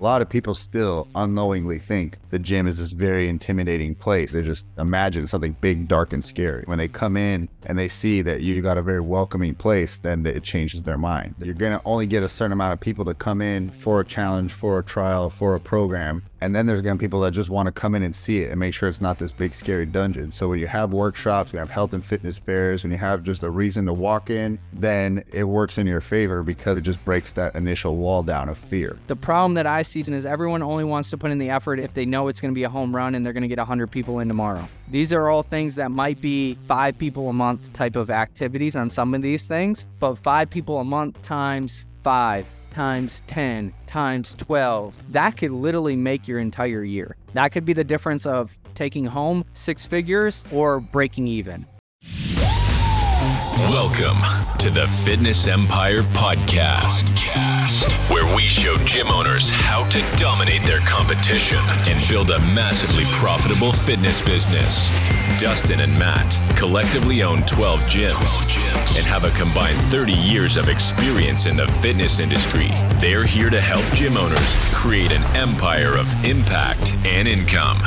A lot of people still unknowingly think the gym is this very intimidating place. They just imagine something big, dark, and scary. When they come in and they see that you got a very welcoming place, then it changes their mind. You're gonna only get a certain amount of people to come in for a challenge, for a trial, for a program. And then there's gonna be people that just wanna come in and see it and make sure it's not this big, scary dungeon. So when you have workshops, we have health and fitness fairs, when you have just a reason to walk in, then it works in your favor because it just breaks that initial wall down of fear. The problem that I season is everyone only wants to put in the effort if they know it's going to be a home run and they're going to get 100 people in tomorrow. These are all things that might be 5 people a month type of activities on some of these things, but 5 people a month times 5 times 10 times 12, that could literally make your entire year. That could be the difference of taking home 6 figures or breaking even. Welcome to the Fitness Empire Podcast, where we show gym owners how to dominate their competition and build a massively profitable fitness business. Dustin and Matt collectively own 12 gyms and have a combined 30 years of experience in the fitness industry. They're here to help gym owners create an empire of impact and income.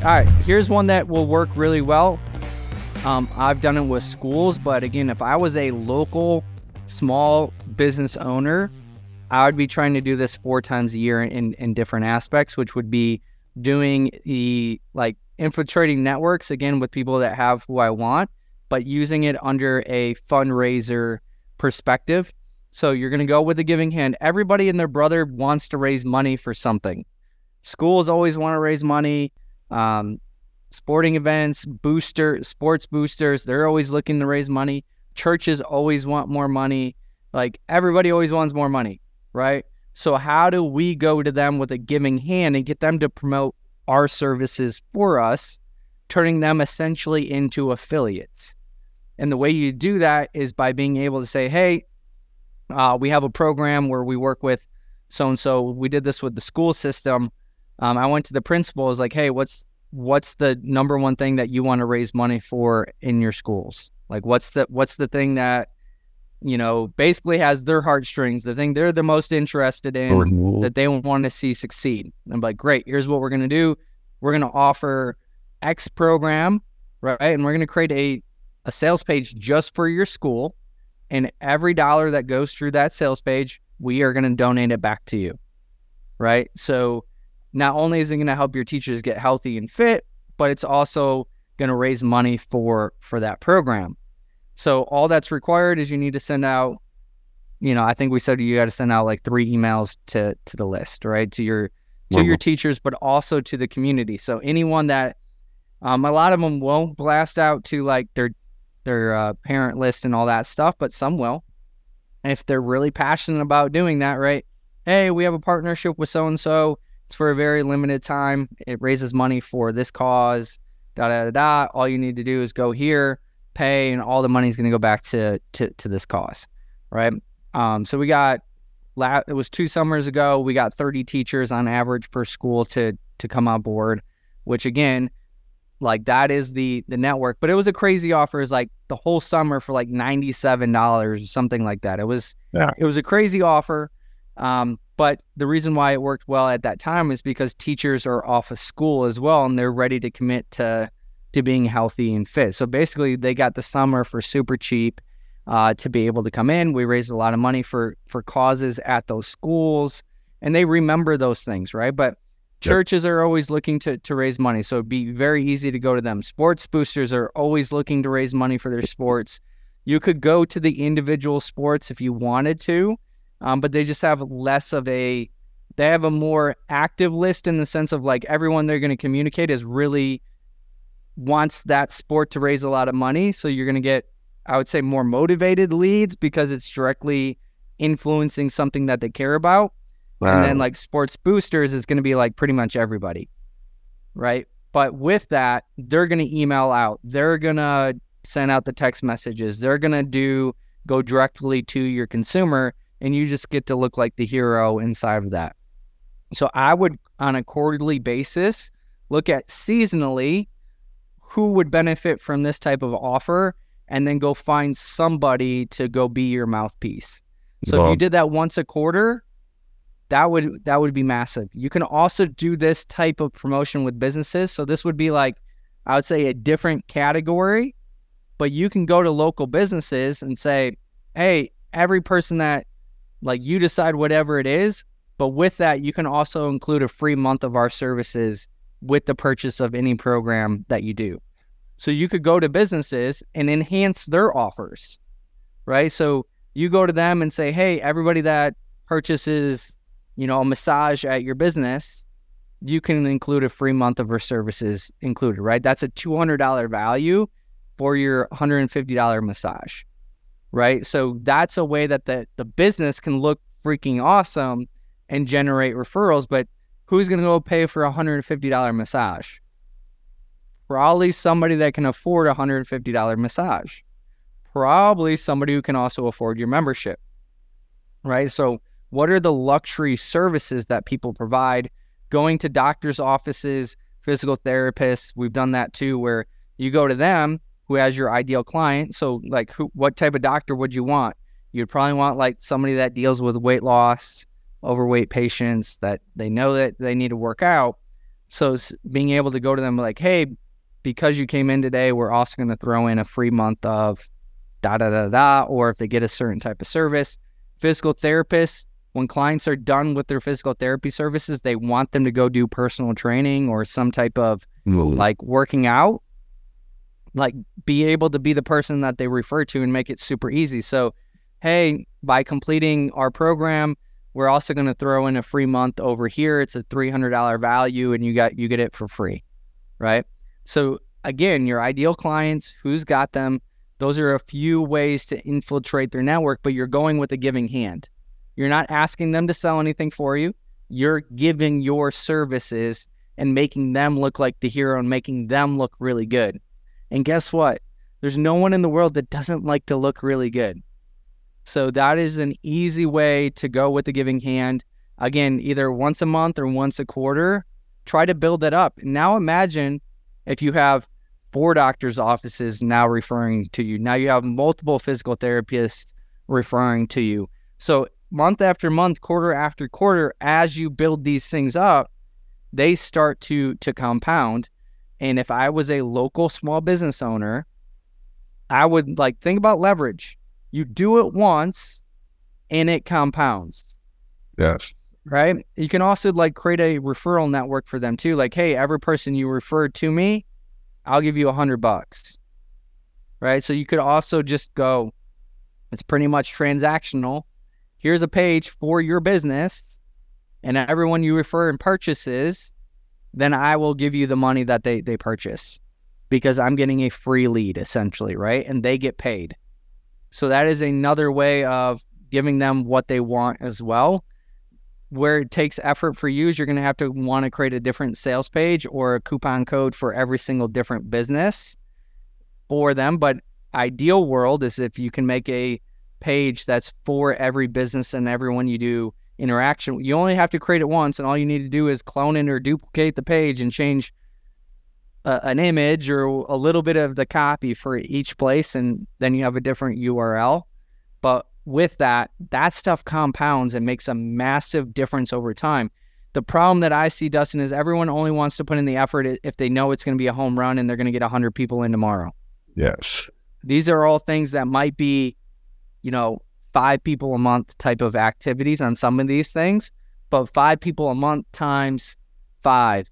All right, here's one that will work really well. I've done it with schools, but again, if I was a local small business owner, I would be trying to do this 4 times a year in different aspects, which would be doing the, like, infiltrating networks, again, with people that have who I want, but using it under a fundraiser perspective. So you're going to go with the giving hand. Everybody and their brother wants to raise money for something. Schools always want to raise money. Sporting events, sports boosters, they're always looking to raise money. Churches always want more money. Like, everybody always wants more money, right? So how do we go to them with a giving hand and get them to promote our services for us, turning them essentially into affiliates? And the way you do that is by being able to say, hey, we have a program where we work with so-and-so. We did this with the school system. I went to the principal. I was like, hey, what's the number one thing that you want to raise money for in your schools? Like, what's the thing that, you know, basically has their heartstrings, the thing they're the most interested in, that they want to see succeed? And I'm like, great, here's what we're going to do. We're going to offer X program, right? And we're going to create a sales page just for your school. And every dollar that goes through that sales page, we are going to donate it back to you, right? So not only is it going to help your teachers get healthy and fit, but it's also going to raise money for that program. So all that's required is you need to send out, you know, I think we said you got to send out like 3 emails to the list, right? To your teachers, but also to the community. So anyone that, a lot of them won't blast out to like their parent list and all that stuff, but some will. And if they're really passionate about doing that, right? Hey, we have a partnership with so-and-so. It's for a very limited time. It raises money for this cause, da-da-da-da. All you need to do is go here, pay, and all the money's going to go back to this cause, right? So we got, it was 2 summers ago, we got 30 teachers on average per school to come on board, which again, like, that is the network. But it was a crazy offer. It was like the whole summer for like $97 or something like that. It was a crazy offer. But the reason why it worked well at that time is because teachers are off of school as well, and they're ready to commit to being healthy and fit. So basically, they got the summer for super cheap to be able to come in. We raised a lot of money for causes at those schools, and they remember those things, right? But churches are always looking to raise money, so it'd be very easy to go to them. Sports boosters are always looking to raise money for their sports. You could go to the individual sports if you wanted to. But they just have less of a, they have a more active list in the sense of like everyone they're going to communicate is really wants that sport to raise a lot of money. So you're going to get, I would say, more motivated leads because it's directly influencing something that they care about. Wow. And then like sports boosters is going to be like pretty much everybody, right? But with that, they're going to email out, they're going to send out the text messages, they're going to go directly to your consumer. And you just get to look like the hero inside of that. So I would, on a quarterly basis, look at seasonally who would benefit from this type of offer and then go find somebody to go be your mouthpiece. So if you did that once a quarter, that would be massive. You can also do this type of promotion with businesses. So this would be like, I would say, a different category, but you can go to local businesses and say, hey, every person that, like, you decide whatever it is, but with that, you can also include a free month of our services with the purchase of any program that you do. So you could go to businesses and enhance their offers, right? So you go to them and say, hey, everybody that purchases, you know, a massage at your business, you can include a free month of our services included, right? That's a $200 value for your $150 massage, right? So that's a way that the business can look freaking awesome and generate referrals. But who's going to go pay for a $150 massage? Probably somebody that can afford a $150 massage. Probably somebody who can also afford your membership, right? So what are the luxury services that people provide? Going to doctor's offices, physical therapists, we've done that too, where you go to them, who has your ideal client. So like, what type of doctor would you want? You'd probably want like somebody that deals with weight loss, overweight patients, that they know that they need to work out. So being able to go to them like, hey, because you came in today, we're also going to throw in a free month of da-da-da-da, or if they get a certain type of service. Physical therapists, when clients are done with their physical therapy services, they want them to go do personal training or some type of like working out, like be able to be the person that they refer to and make it super easy. So, hey, by completing our program, we're also going to throw in a free month over here. It's a $300 value and you get it for free, right? So again, your ideal clients, who's got them, those are a few ways to infiltrate their network, but you're going with a giving hand. You're not asking them to sell anything for you. You're giving your services and making them look like the hero and making them look really good. And guess what? There's no one in the world that doesn't like to look really good. So that is an easy way to go with the giving hand. Again, either once a month or once a quarter, try to build that up. Now imagine if you have 4 doctor's offices now referring to you. Now you have multiple physical therapists referring to you. So month after month, quarter after quarter, as you build these things up, they start to compound. And if I was a local small business owner, I would like think about leverage. You do it once and it compounds. Yes. Right? You can also like create a referral network for them too. Like, hey, every person you refer to me, I'll give you $100. Right? So you could also just go, it's pretty much transactional. Here's a page for your business, and everyone you refer and purchases, then I will give you the money that they purchase, because I'm getting a free lead essentially, right? And they get paid. So that is another way of giving them what they want as well. Where it takes effort for you is you're going to have to want to create a different sales page or a coupon code for every single different business for them. But ideal world is if you can make a page that's for every business and everyone you do interaction. You only have to create it once, and all you need to do is clone it or duplicate the page and change an image or a little bit of the copy for each place, and then you have a different URL. But with that stuff compounds and makes a massive difference over time. The problem that I see, Dustin, is everyone only wants to put in the effort if they know it's going to be a home run and they're going to get 100 people in tomorrow. Yes. These are all things that might be, 5 people a month type of activities on some of these things, but 5 people a month times 5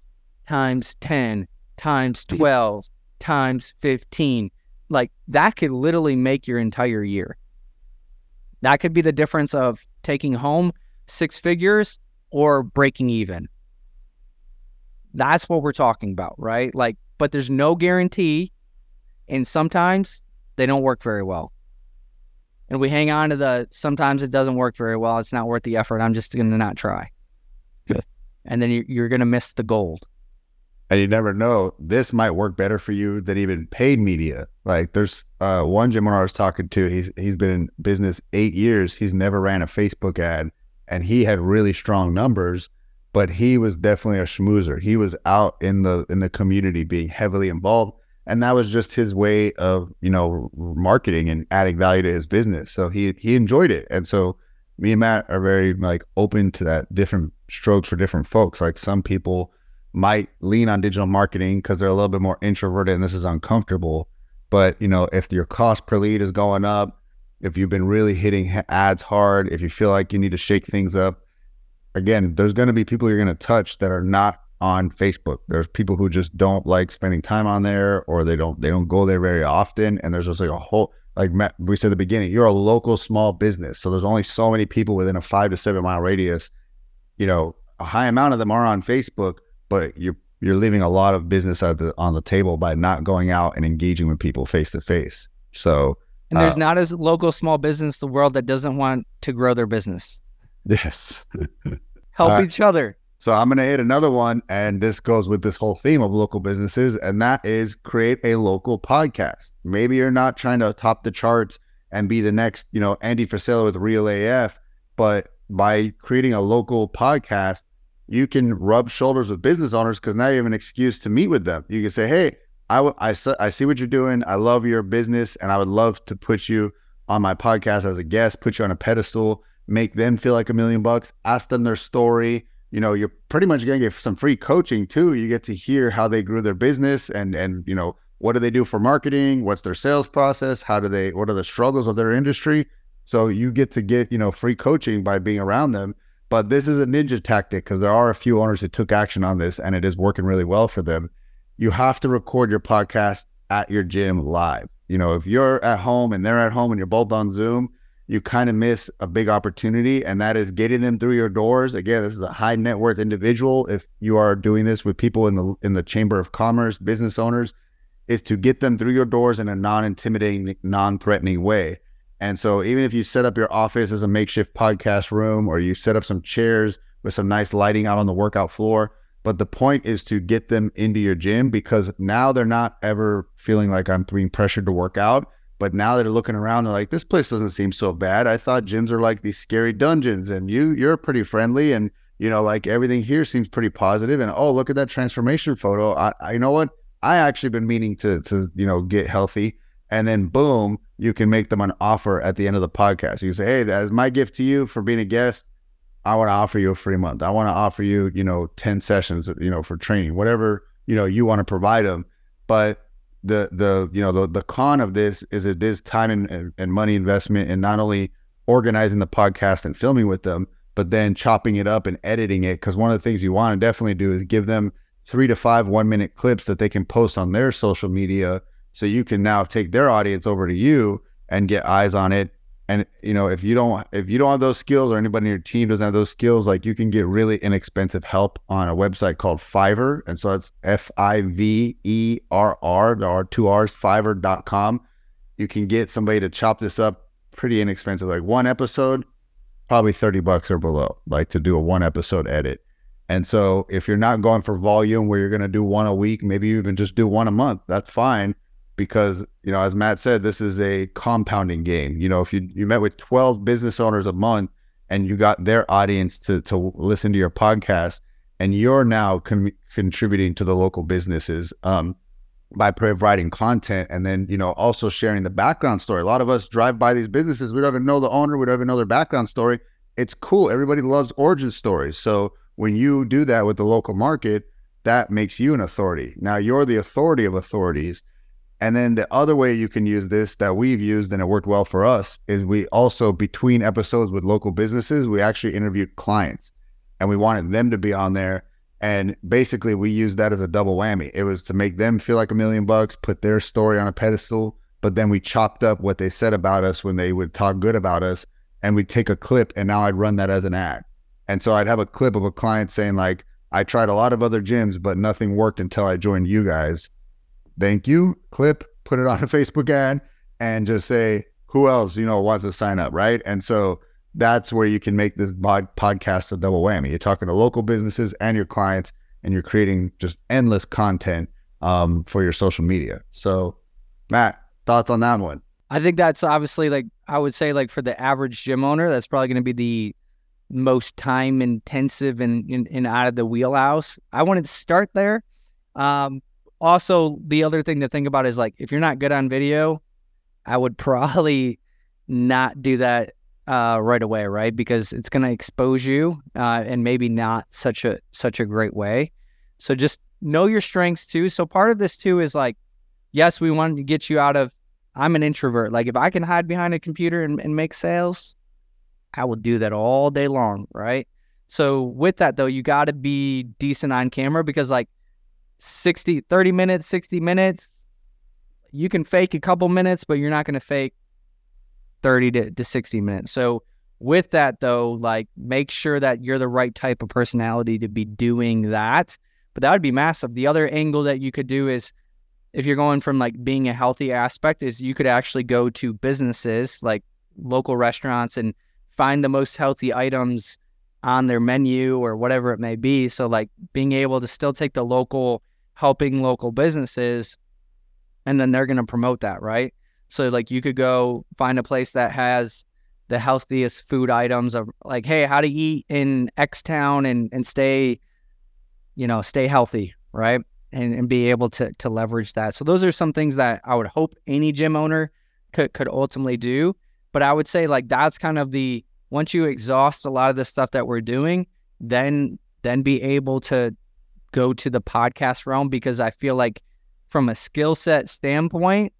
times 10 times 12 times 15, like that could literally make your entire year. That could be the difference of taking home 6 figures or breaking even. That's what we're talking about, right? Like, but there's no guarantee, and sometimes they don't work very well. And we hang on to sometimes it doesn't work very well. It's not worth the effort. I'm just going to not try. And then you're going to miss the gold. And you never know, this might work better for you than even paid media. Like there's one gym owner I was talking to, he's been in business 8 years. He's never ran a Facebook ad, and he had really strong numbers, but he was definitely a schmoozer. He was out in the community being heavily involved. And that was just his way of, marketing and adding value to his business. So he enjoyed it. And so me and Matt are very like open to that, different strokes for different folks. Like some people might lean on digital marketing because they're a little bit more introverted and this is uncomfortable. But, you know, if your cost per lead is going up, if you've been really hitting ads hard, if you feel like you need to shake things up, again, there's going to be people you're going to touch that are not on Facebook. There's people who just don't like spending time on there, or they don't go there very often. And there's just like a whole, like Matt, we said at the beginning, you're a local small business. So there's only so many people within a 5 to 7 mile radius. You know, a high amount of them are on Facebook, but you're leaving a lot of business on the table by not going out and engaging with people face to face. So, and there's not a local small business in the world that doesn't want to grow their business. Yes. Help each other. So I'm going to hit another one, and this goes with this whole theme of local businesses, and that is create a local podcast. Maybe you're not trying to top the charts and be the next, you know, Andy Frisella with Real AF, but by creating a local podcast, you can rub shoulders with business owners because now you have an excuse to meet with them. You can say, hey, I see what you're doing. I love your business, and I would love to put you on my podcast as a guest, put you on a pedestal, make them feel like $1 million, ask them their story. You know, you're pretty much going to get some free coaching too. You get to hear how they grew their business and you know, what do they do for marketing? What's their sales process? What are the struggles of their industry? So you get to get, you know, free coaching by being around them. But this is a ninja tactic because there are a few owners who took action on this and it is working really well for them. You have to record your podcast at your gym live. You know, if you're at home and they're at home and you're both on Zoom, you kind of miss a big opportunity, and that is getting them through your doors. Again, this is a high net worth individual. If you are doing this with people in the Chamber of Commerce, business owners, is to get them through your doors in a non-intimidating, non-threatening way. And so even if you set up your office as a makeshift podcast room, or you set up some chairs with some nice lighting out on the workout floor, but the point is to get them into your gym, because now they're not ever feeling like I'm being pressured to work out. But now they're looking around, they're like, this place doesn't seem so bad. I thought gyms are like these scary dungeons, and you're pretty friendly, and you know, like everything here seems pretty positive. And oh, look at that transformation photo. I you know what? I actually been meaning to you know, get healthy. And then boom, you can make them an offer at the end of the podcast. You can say, hey, that is my gift to you for being a guest. I want to offer you a free month. I want to offer you, you know, 10 sessions, you know, for training, whatever, you know, you want to provide them. But the you know, the con of this is it is time and money investment, and not only organizing the podcast and filming with them, but then chopping it up and editing it. Because one of the things you want to definitely do is give them 3 to 5 1-minute clips that they can post on their social media, so you can now take their audience over to you and get eyes on it. And you know, if you don't have those skills, or anybody in your team doesn't have those skills, like you can get really inexpensive help on a website called Fiverr. And so it's Fiverr, there are 2 R's, Fiverr.com. You can get somebody to chop this up pretty inexpensive, like one episode, probably $30 or below, like to do a one episode edit. And so if you're not going for volume where you're going to do one a week, maybe you even just do one a month, that's fine. Because, you know, as Matt said, this is a compounding game. You know, if you met with 12 business owners a month and you got their audience to listen to your podcast, and you're now contributing to the local businesses by providing content, and then, you know, also sharing the background story. A lot of us drive by these businesses. We don't even know the owner. We don't even know their background story. It's cool. Everybody loves origin stories. So when you do that with the local market, that makes you an authority. Now you're the authority of authorities. And then the other way you can use this that we've used and it worked well for us is we also, between episodes with local businesses, we actually interviewed clients and we wanted them to be on there. And basically we used that as a double whammy. It was to make them feel like $1 million, put their story on a pedestal, but then we chopped up what they said about us when they would talk good about us, and we'd take a clip, and now I'd run that as an ad. And so I'd have a clip of a client saying like, I tried a lot of other gyms, but nothing worked until I joined you guys. Thank you. Clip, put it on a Facebook ad, and just say, who else, you know, wants to sign up, right? And so that's where you can make this podcast a double whammy. You're talking to local businesses and your clients, and you're creating just endless content for your social media. So Matt, thoughts on that one? I think that's obviously, like, I would say, like, for the average gym owner, that's probably going to be the most time intensive and out of the wheelhouse. I wouldn't start there. Also, the other thing to think about is, like, if you're not good on video, I would probably not do that right away, right? Because it's going to expose you and maybe not such a great way. So just know your strengths too. So part of this too is like, yes, we want to get you out of, I'm an introvert. Like if I can hide behind a computer and make sales, I will do that all day long, right? So with that though, you got to be decent on camera, because like 60 minutes, you can fake a couple minutes, but you're not going to fake 30 to 60 minutes. So with that though, like make sure that you're the right type of personality to be doing that. But that would be massive. The other angle that you could do is, if you're going from like being a healthy aspect, is you could actually go to businesses like local restaurants and find the most healthy items on their menu or whatever it may be. So like being able to still take the local, helping local businesses, and then they're going to promote that, right? So like you could go find a place that has the healthiest food items of like, hey, how to eat in X town and stay, you know, stay healthy, right? And be able to leverage that. So those are some things that I would hope any gym owner could ultimately do. But I would say like that's kind of the, once you exhaust a lot of the stuff that we're doing, then be able to go to the podcast realm, because I feel like from a skill set standpoint,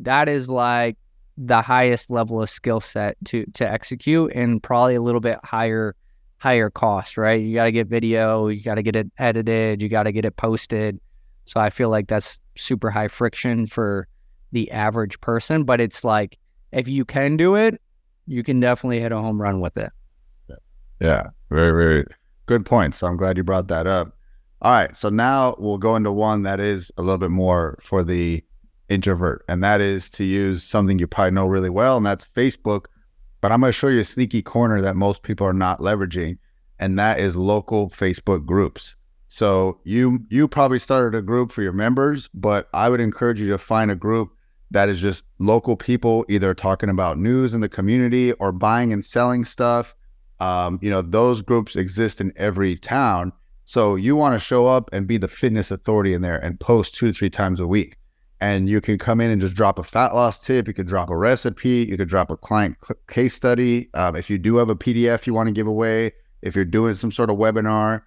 that is like the highest level of skill set to execute, and probably a little bit higher cost, right? You got to get video, you got to get it edited, you got to get it posted. So I feel like that's super high friction for the average person, but it's like, if you can do it, you can definitely hit a home run with it. Yeah, very, very good point. So I'm glad you brought that up. All right, so now we'll go into one that is a little bit more for the introvert, and that is to use something you probably know really well, and that's Facebook. But I'm going to show you a sneaky corner that most people are not leveraging, and that is local Facebook groups. So you probably started a group for your members, but I would encourage you to find a group that is just local people either talking about news in the community or buying and selling stuff. You know, those groups exist in every town. So you want to show up and be the fitness authority in there and post 2 to 3 times a week. And you can come in and just drop a fat loss tip. You could drop a recipe. You could drop a client case study. If you do have a PDF you want to give away, if you're doing some sort of webinar,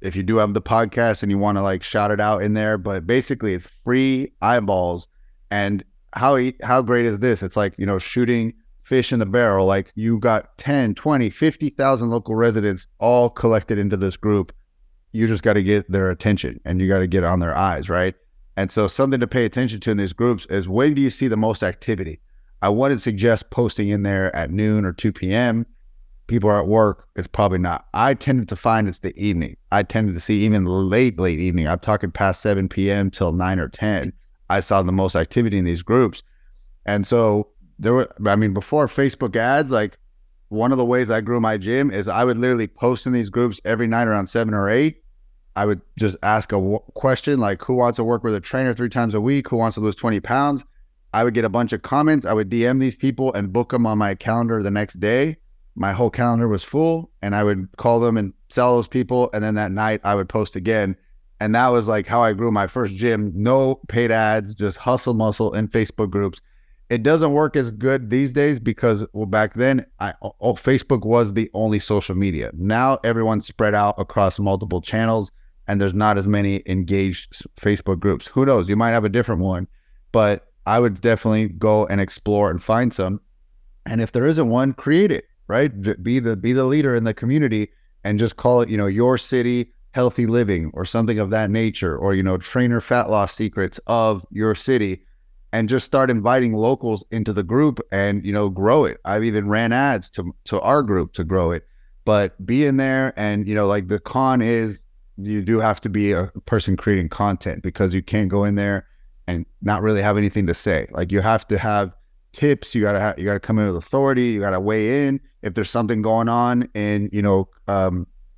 if you do have the podcast and you want to like shout it out in there, but basically it's free eyeballs. And how great is this? It's like, you know, shooting fish in the barrel. Like you got 10, 20, 50,000 local residents all collected into this group. You just got to get their attention and you got to get on their eyes, right? And so something to pay attention to in these groups is, when do you see the most activity? I wouldn't suggest posting in there at noon or 2 p.m. People are at work. It's probably not. I tended to find it's the evening. I tended to see even late evening. I'm talking past 7 p.m. till 9 or 10. I saw the most activity in these groups. And so before Facebook ads, like one of the ways I grew my gym is I would literally post in these groups every night around 7 or 8. I would just ask a question like, who wants to work with a trainer 3 times a week? Who wants to lose 20 pounds? I would get a bunch of comments. I would DM these people and book them on my calendar the next day. My whole calendar was full, and I would call them and sell those people. And then that night I would post again. And that was like how I grew my first gym. No paid ads, just hustle muscle in Facebook groups. It doesn't work as good these days because, well, back then, Facebook was the only social media. Now everyone's spread out across multiple channels, and there's not as many engaged Facebook groups. Who knows? You might have a different one, but I would definitely go and explore and find some. And if there isn't one, create it, right? Be the leader in the community, and just call it, you know, your city healthy living or something of that nature, or, you know, trainer fat loss secrets of your city, and just start inviting locals into the group and, you know, grow it. I've even ran ads to our group to grow it, but be in there. And, you know, like the con is, you do have to be a person creating content, because you can't go in there and not really have anything to say. Like you have to have tips. You got to come in with authority. You got to weigh in. If there's something going on in, you know,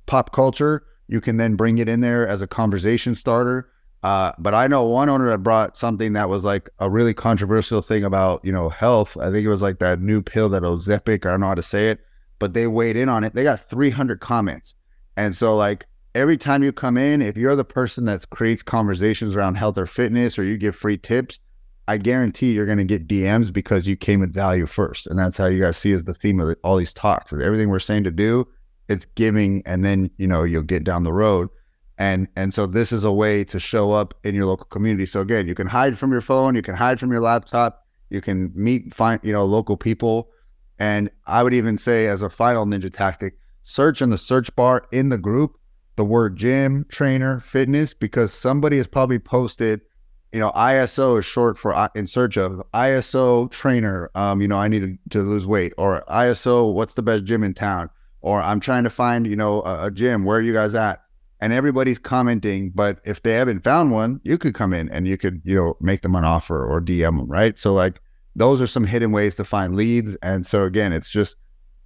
pop culture, you can then bring it in there as a conversation starter. But I know one owner that brought something that was like a really controversial thing about, you know, health. I think it was like that new pill, that Ozempic, I don't know how to say it, but they weighed in on it. They got 300 comments. And so like, every time you come in, if you're the person that creates conversations around health or fitness, or you give free tips, I guarantee you're going to get DMs because you came with value first. And that's how you guys see is the theme of all these talks. Everything we're saying to do, it's giving, and then, you know, you'll get down the road. And so this is a way to show up in your local community. So again, you can hide from your phone, you can hide from your laptop, you can meet, find, you know, local people. And I would even say as a final ninja tactic, search in the search bar in the group, the word gym, trainer, fitness, because somebody has probably posted, you know, ISO is short for in search of ISO trainer. You know, I need to lose weight, or ISO, what's the best gym in town? Or I'm trying to find, you know, a gym, where are you guys at? And everybody's commenting, but if they haven't found one, you could come in and you could, you know, make them an offer or DM them, right? So like those are some hidden ways to find leads. And so again, it's just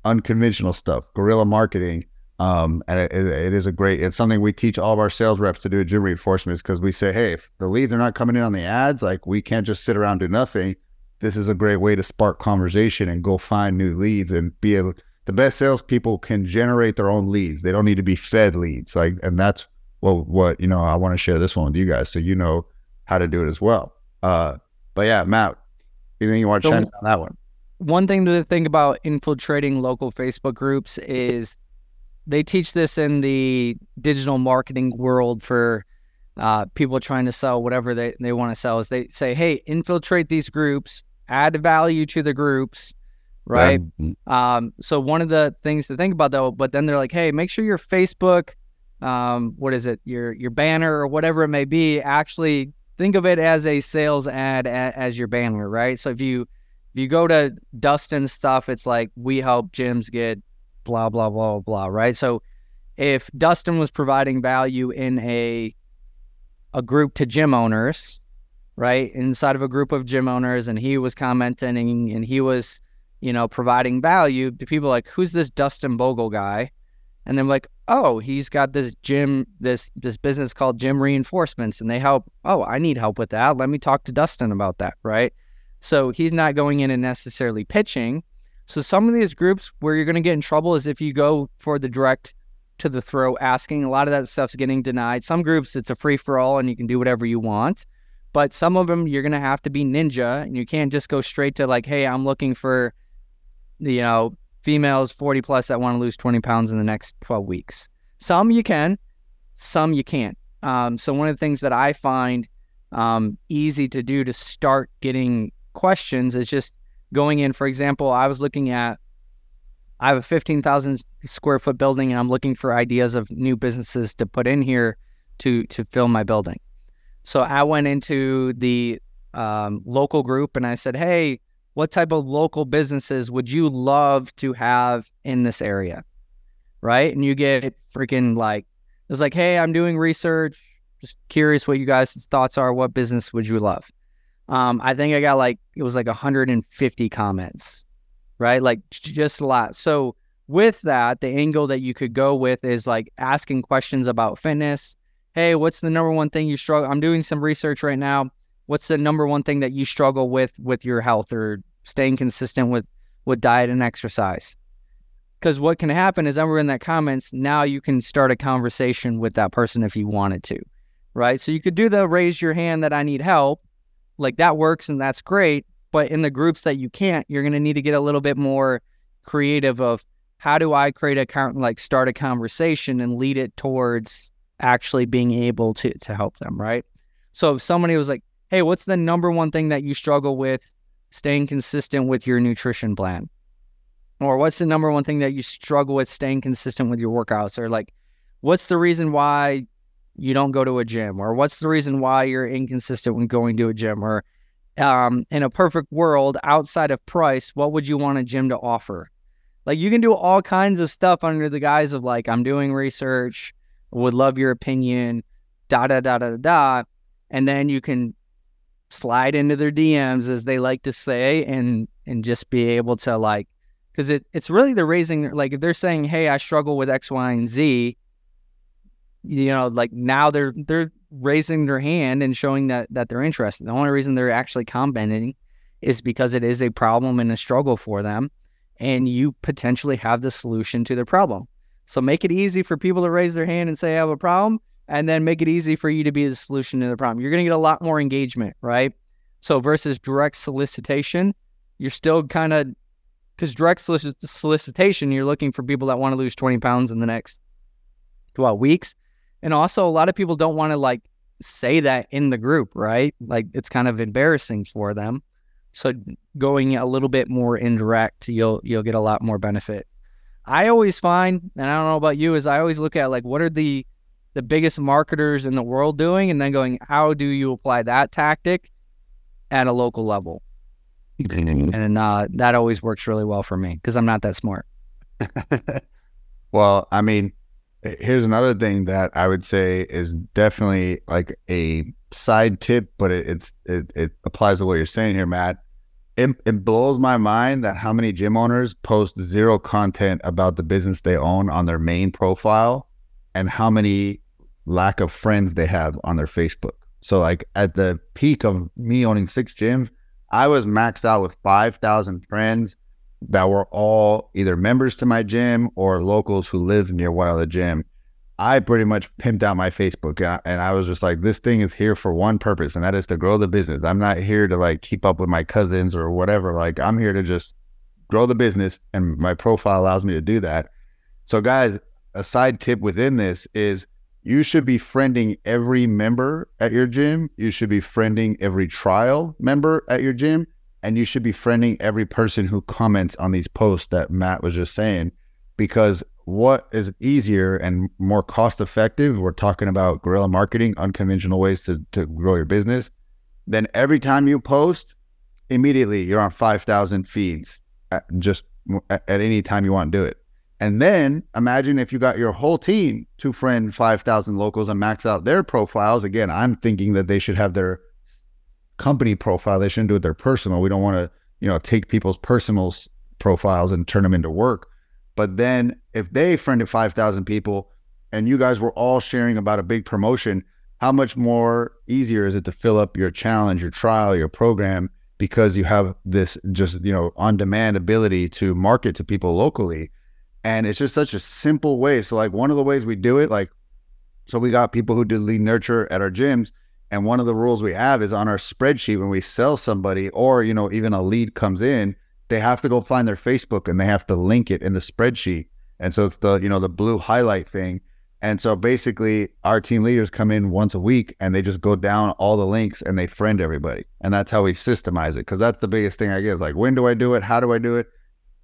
unconventional stuff, guerrilla marketing. And it is a great, it's something we teach all of our sales reps to do at Gym Reinforcements, because we say, hey, if the leads are not coming in on the ads, like we can't just sit around and do nothing. This is a great way to spark conversation and go find new leads and be able. The best salespeople can generate their own leads. They don't need to be fed leads. Like, and that's what you know, I want to share this one with you guys so you know how to do it as well. But yeah, Matt, anything you want to chat on that one? One thing to think about infiltrating local Facebook groups is they teach this in the digital marketing world for people trying to sell whatever they want to sell. Is they say, hey, infiltrate these groups, add value to the groups, right? So one of the things to think about though, but then they're like, hey, make sure your Facebook, what is it, your banner or whatever it may be, actually think of it as a sales ad as your banner, right? So if you go to Dustin's stuff, it's like, we help gyms get blah, blah, blah, blah, right? So if Dustin was providing value in a group to gym owners, right, inside of a group of gym owners, and he was commenting and he was, you know, providing value to people, like, who's this Dustin Bogle guy? And they're like, oh, he's got this gym, this business called Gym Reinforcements, and they help. Oh, I need help with that. Let me talk to Dustin about that, right? So he's not going in and necessarily pitching. So some of these groups where you're going to get in trouble is if you go for the direct to the throat asking. A lot of that stuff's getting denied. Some groups, it's a free-for-all and you can do whatever you want. But some of them, you're going to have to be ninja, and you can't just go straight to like, hey, I'm looking for, you know, females 40 plus that want to lose 20 pounds in the next 12 weeks. Some you can, some you can't. So one of the things that I find easy to do to start getting questions is just going in. For example, I was looking at, I have a 15,000 square foot building and I'm looking for ideas of new businesses to put in here to fill my building. So I went into the local group and I said, hey, what type of local businesses would you love to have in this area, right? And you get freaking like, it's like, hey, I'm doing research. Just curious what you guys' thoughts are. What business would you love? I think I got like, it was like 150 comments, right? Like just a lot. So with that, the angle that you could go with is like asking questions about fitness. Hey, what's the number one thing you struggle? I'm doing some research right now. What's the number one thing that you struggle with your health or staying consistent with diet and exercise? Because what can happen is everyone that comments, now you can start a conversation with that person if you wanted to, right? So you could do the raise your hand that I need help. Like that works and that's great. But in the groups that you can't, you're going to need to get a little bit more creative of how do I create a like start a conversation and lead it towards actually being able to help them, right? So if somebody was like, hey, what's the number one thing that you struggle with staying consistent with your nutrition plan? Or what's the number one thing that you struggle with staying consistent with your workouts? Or like, what's the reason why you don't go to a gym? Or what's the reason why you're inconsistent when going to a gym? Or in a perfect world, outside of price, what would you want a gym to offer? Like you can do all kinds of stuff under the guise of like, I'm doing research, would love your opinion, da, da, da, da, da. And then you can slide into their DMs, as they like to say, and just be able to like, because it's really the raising, like if they're saying, hey, I struggle with X, Y, and Z, you know, like now they're raising their hand and showing that they're interested. The only reason they're actually commenting is because it is a problem and a struggle for them, and you potentially have the solution to their problem. So make it easy for people to raise their hand and say, I have a problem. And then make it easy for you to be the solution to the problem. You're going to get a lot more engagement, right? So versus direct solicitation, you're still kind of, because direct solicitation, you're looking for people that want to lose 20 pounds in the next 12 weeks. And also, a lot of people don't want to like say that in the group, right? Like, it's kind of embarrassing for them. So going a little bit more indirect, you'll get a lot more benefit. I always find, and I don't know about you, is I always look at like, what are the biggest marketers in the world doing? And then going, how do you apply that tactic at a local level? And that always works really well for me because I'm not that smart. Well, I mean, here's another thing that I would say is definitely like a side tip, but it applies to what you're saying here, Matt. It blows my mind that how many gym owners post zero content about the business they own on their main profile and how many lack of friends they have on their Facebook. So like at the peak of me owning 6 gyms, I was maxed out with 5,000 friends that were all either members to my gym or locals who lived near one other gym. I pretty much pimped out my Facebook and I was just like, this thing is here for one purpose, and that is to grow the business. I'm not here to like keep up with my cousins or whatever. Like, I'm here to just grow the business, and my profile allows me to do that. So guys, a side tip within this is you should be friending every member at your gym. You should be friending every trial member at your gym. And you should be friending every person who comments on these posts that Matt was just saying, because what is easier and more cost effective, we're talking about guerrilla marketing, unconventional ways to grow your business, then every time you post, immediately you're on 5,000 feeds at any time you want to do it. And then imagine if you got your whole team to friend 5,000 locals and max out their profiles. Again, I'm thinking that they should have their company profile. They shouldn't do it their personal. We don't want to, take people's personal profiles and turn them into work. But then if they friended 5,000 people and you guys were all sharing about a big promotion, how much more easier is it to fill up your challenge, your trial, your program, because you have this just, on-demand ability to market to people locally. And it's just such a simple way. So like one of the ways we do it, so we got people who do lead nurture at our gyms. And one of the rules we have is on our spreadsheet, when we sell somebody or, even a lead comes in, they have to go find their Facebook and they have to link it in the spreadsheet. And so it's the blue highlight thing. And so basically our team leaders come in once a week and they just go down all the links and they friend everybody. And that's how we systemize it. Cause that's the biggest thing I get is like, when do I do it? How do I do it?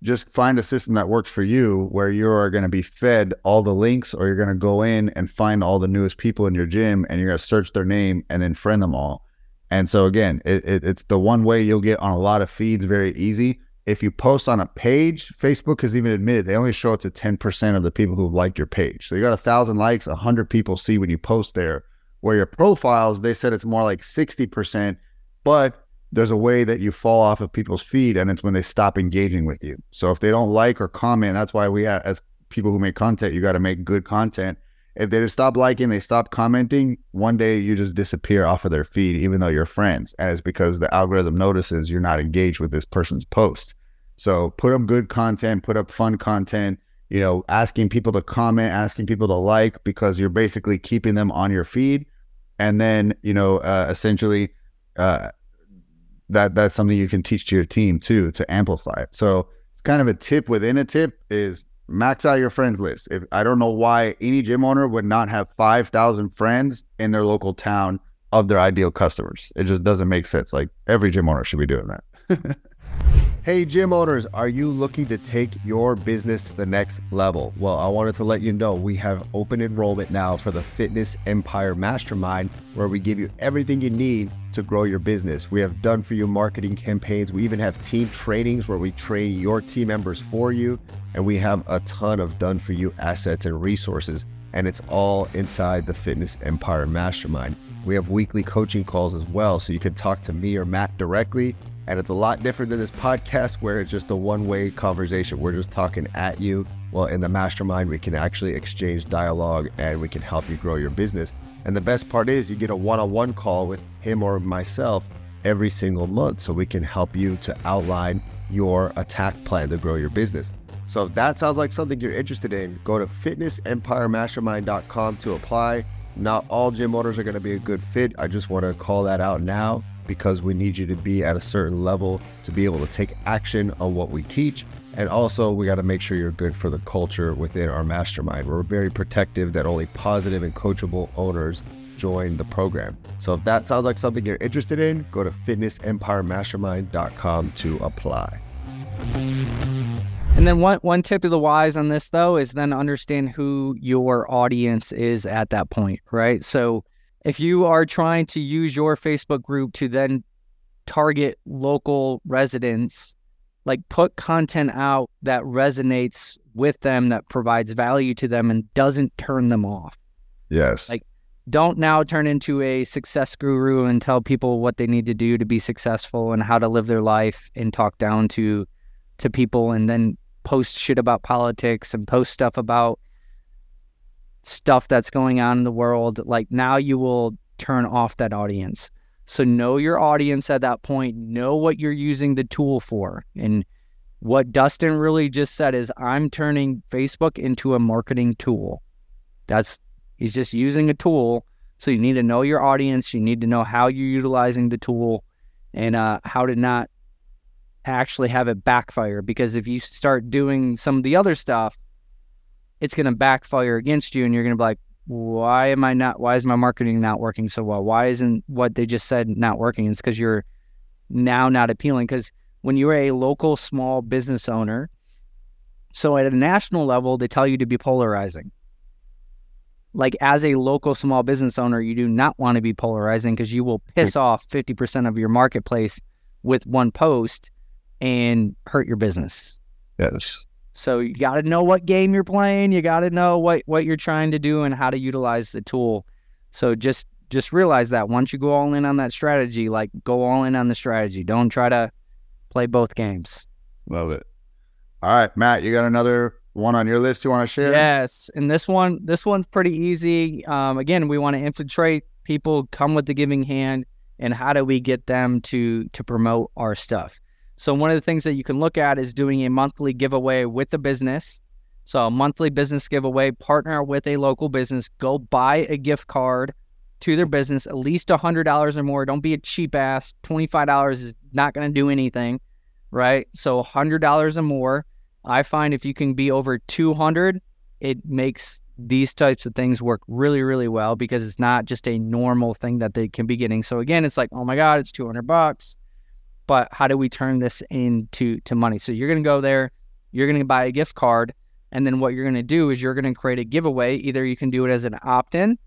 Just find a system that works for you where you are going to be fed all the links, or you're going to go in and find all the newest people in your gym and you're going to search their name and then friend them all. And so again, it's the one way you'll get on a lot of feeds very easy. If you post on a page, Facebook has even admitted they only show up to 10% of the people who've liked your page. So you got 1,000 likes, 100 people see when you post there. Where your profiles, they said it's more like 60%, but there's a way that you fall off of people's feed, and it's when they stop engaging with you. So if they don't like or comment, that's why we, as people who make content, you got to make good content. If they just stop liking, they stop commenting, one day you just disappear off of their feed, even though you're friends, and it's because the algorithm notices you're not engaged with this person's post. So put up good content, put up fun content, asking people to comment, asking people to like, because you're basically keeping them on your feed. And then, essentially, that's something you can teach to your team too, to amplify it. So it's kind of a tip within a tip is max out your friends list. I don't know why any gym owner would not have 5,000 friends in their local town of their ideal customers. It just doesn't make sense. Like, every gym owner should be doing that. Hey gym owners, are you looking to take your business to the next level? Well, I wanted to let you know we have open enrollment now for the Fitness Empire Mastermind, where we give you everything you need to grow your business. We have done for you marketing campaigns. We even have team trainings where we train your team members for you. And we have a ton of done for you assets and resources. And it's all inside the Fitness Empire Mastermind. We have weekly coaching calls as well, so you can talk to me or Matt directly. And it's a lot different than this podcast where it's just a one-way conversation. We're just talking at you. Well, in the mastermind, we can actually exchange dialogue and we can help you grow your business. And the best part is you get a one-on-one call with him or myself every single month, so we can help you to outline your attack plan to grow your business. So if that sounds like something you're interested in, go to fitnessempiremastermind.com to apply. Not all gym owners are going to be a good fit. I just want to call that out now. because we need you to be at a certain level to be able to take action on what we teach. And also we got to make sure you're good for the culture within our mastermind. We're very protective that only positive and coachable owners join the program. So if that sounds like something you're interested in, go to fitnessempiremastermind.com to apply. And then one tip of the wise on this though is then understand who your audience is at that point, right? So if you are trying to use your Facebook group to then target local residents, like put content out that resonates with them, that provides value to them and doesn't turn them off. Yes. Like don't now turn into a success guru and tell people what they need to do to be successful and how to live their life and talk down to people and then post shit about politics and post stuff about stuff that's going on in the world. Like now you will turn off that audience. So know your audience at that point, know what you're using the tool for. And what Dustin really just said is I'm turning Facebook into a marketing tool. He's just using a tool, so you need to know your audience. You need to know how you're utilizing the tool and how to not actually have it backfire, because if you start doing some of the other stuff, it's going to backfire against you, and you're going to be like, why is my marketing not working so well? Why isn't what they just said not working? It's because you're now not appealing, because when you're a local small business owner, so at a national level, they tell you to be polarizing. Like as a local small business owner, you do not want to be polarizing because you will piss off 50% of your marketplace with one post and hurt your business. Yes. So you got to know what game you're playing. You got to know what you're trying to do and how to utilize the tool. So just realize that once you go all in on that strategy, like go all in on the strategy. Don't try to play both games. Love it. All right, Matt, you got another one on your list you want to share? Yes, and this one's pretty easy. Again, we want to infiltrate people, come with the giving hand, and how do we get them to promote our stuff? So one of the things that you can look at is doing a monthly giveaway with the business. So a monthly business giveaway, partner with a local business, go buy a gift card to their business, at least $100 or more. Don't be a cheap ass. $25 is not going to do anything, right? So $100 or more. I find if you can be over 200, it makes these types of things work really, really well because it's not just a normal thing that they can be getting. So again, it's like, oh my God, it's $200, but how do we turn this into money? So you're going to go there, you're going to buy a gift card, and then what you're going to do is you're going to create a giveaway. Either you can do it as an opt-in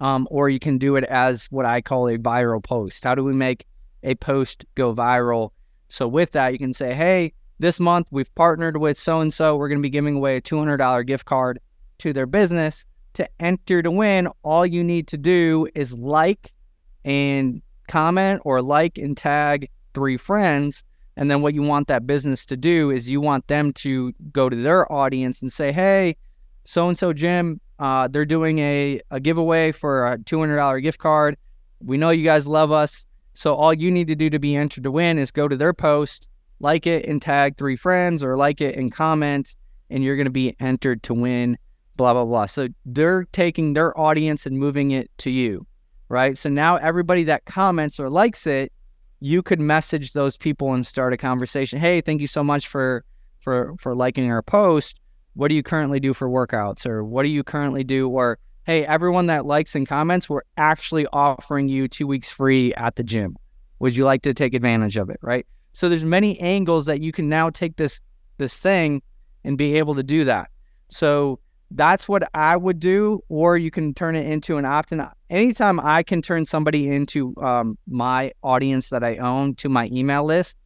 or you can do it as what I call a viral post. How do we make a post go viral? So with that, you can say, hey, this month, we've partnered with so-and-so. We're going to be giving away a $200 gift card to their business. To enter to win, all you need to do is like and comment or like and tag 3 friends. And then what you want that business to do is you want them to go to their audience and say, hey, so-and-so Jim, they're doing a giveaway for a $200 gift card. We know you guys love us. So all you need to do to be entered to win is go to their post, like it and tag 3 friends, or like it and comment, and you're going to be entered to win, blah, blah, blah. So they're taking their audience and moving it to you, right? So now everybody that comments or likes it, you could message those people and start a conversation. Hey, thank you so much for liking our post. What do you currently do for workouts? Or what do you currently do? Or, hey, everyone that likes and comments, we're actually offering you 2 weeks free at the gym. Would you like to take advantage of it, right? So there's many angles that you can now take this thing and be able to do that. So that's what I would do, or you can turn it into an opt-in. Anytime I can turn somebody into my audience that I own to my email list,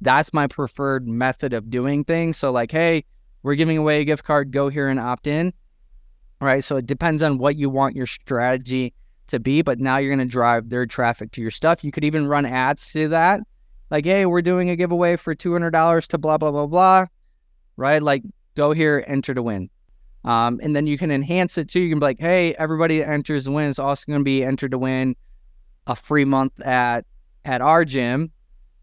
that's my preferred method of doing things. So like, hey, we're giving away a gift card, go here and opt in, right? So it depends on what you want your strategy to be, but now you're going to drive their traffic to your stuff. You could even run ads to that. Like, hey, we're doing a giveaway for $200 to blah, blah, blah, blah, right? Like, go here, enter to win. And then you can enhance it too. You can be like, hey, everybody that enters to win is also going to be entered to win a free month at our gym.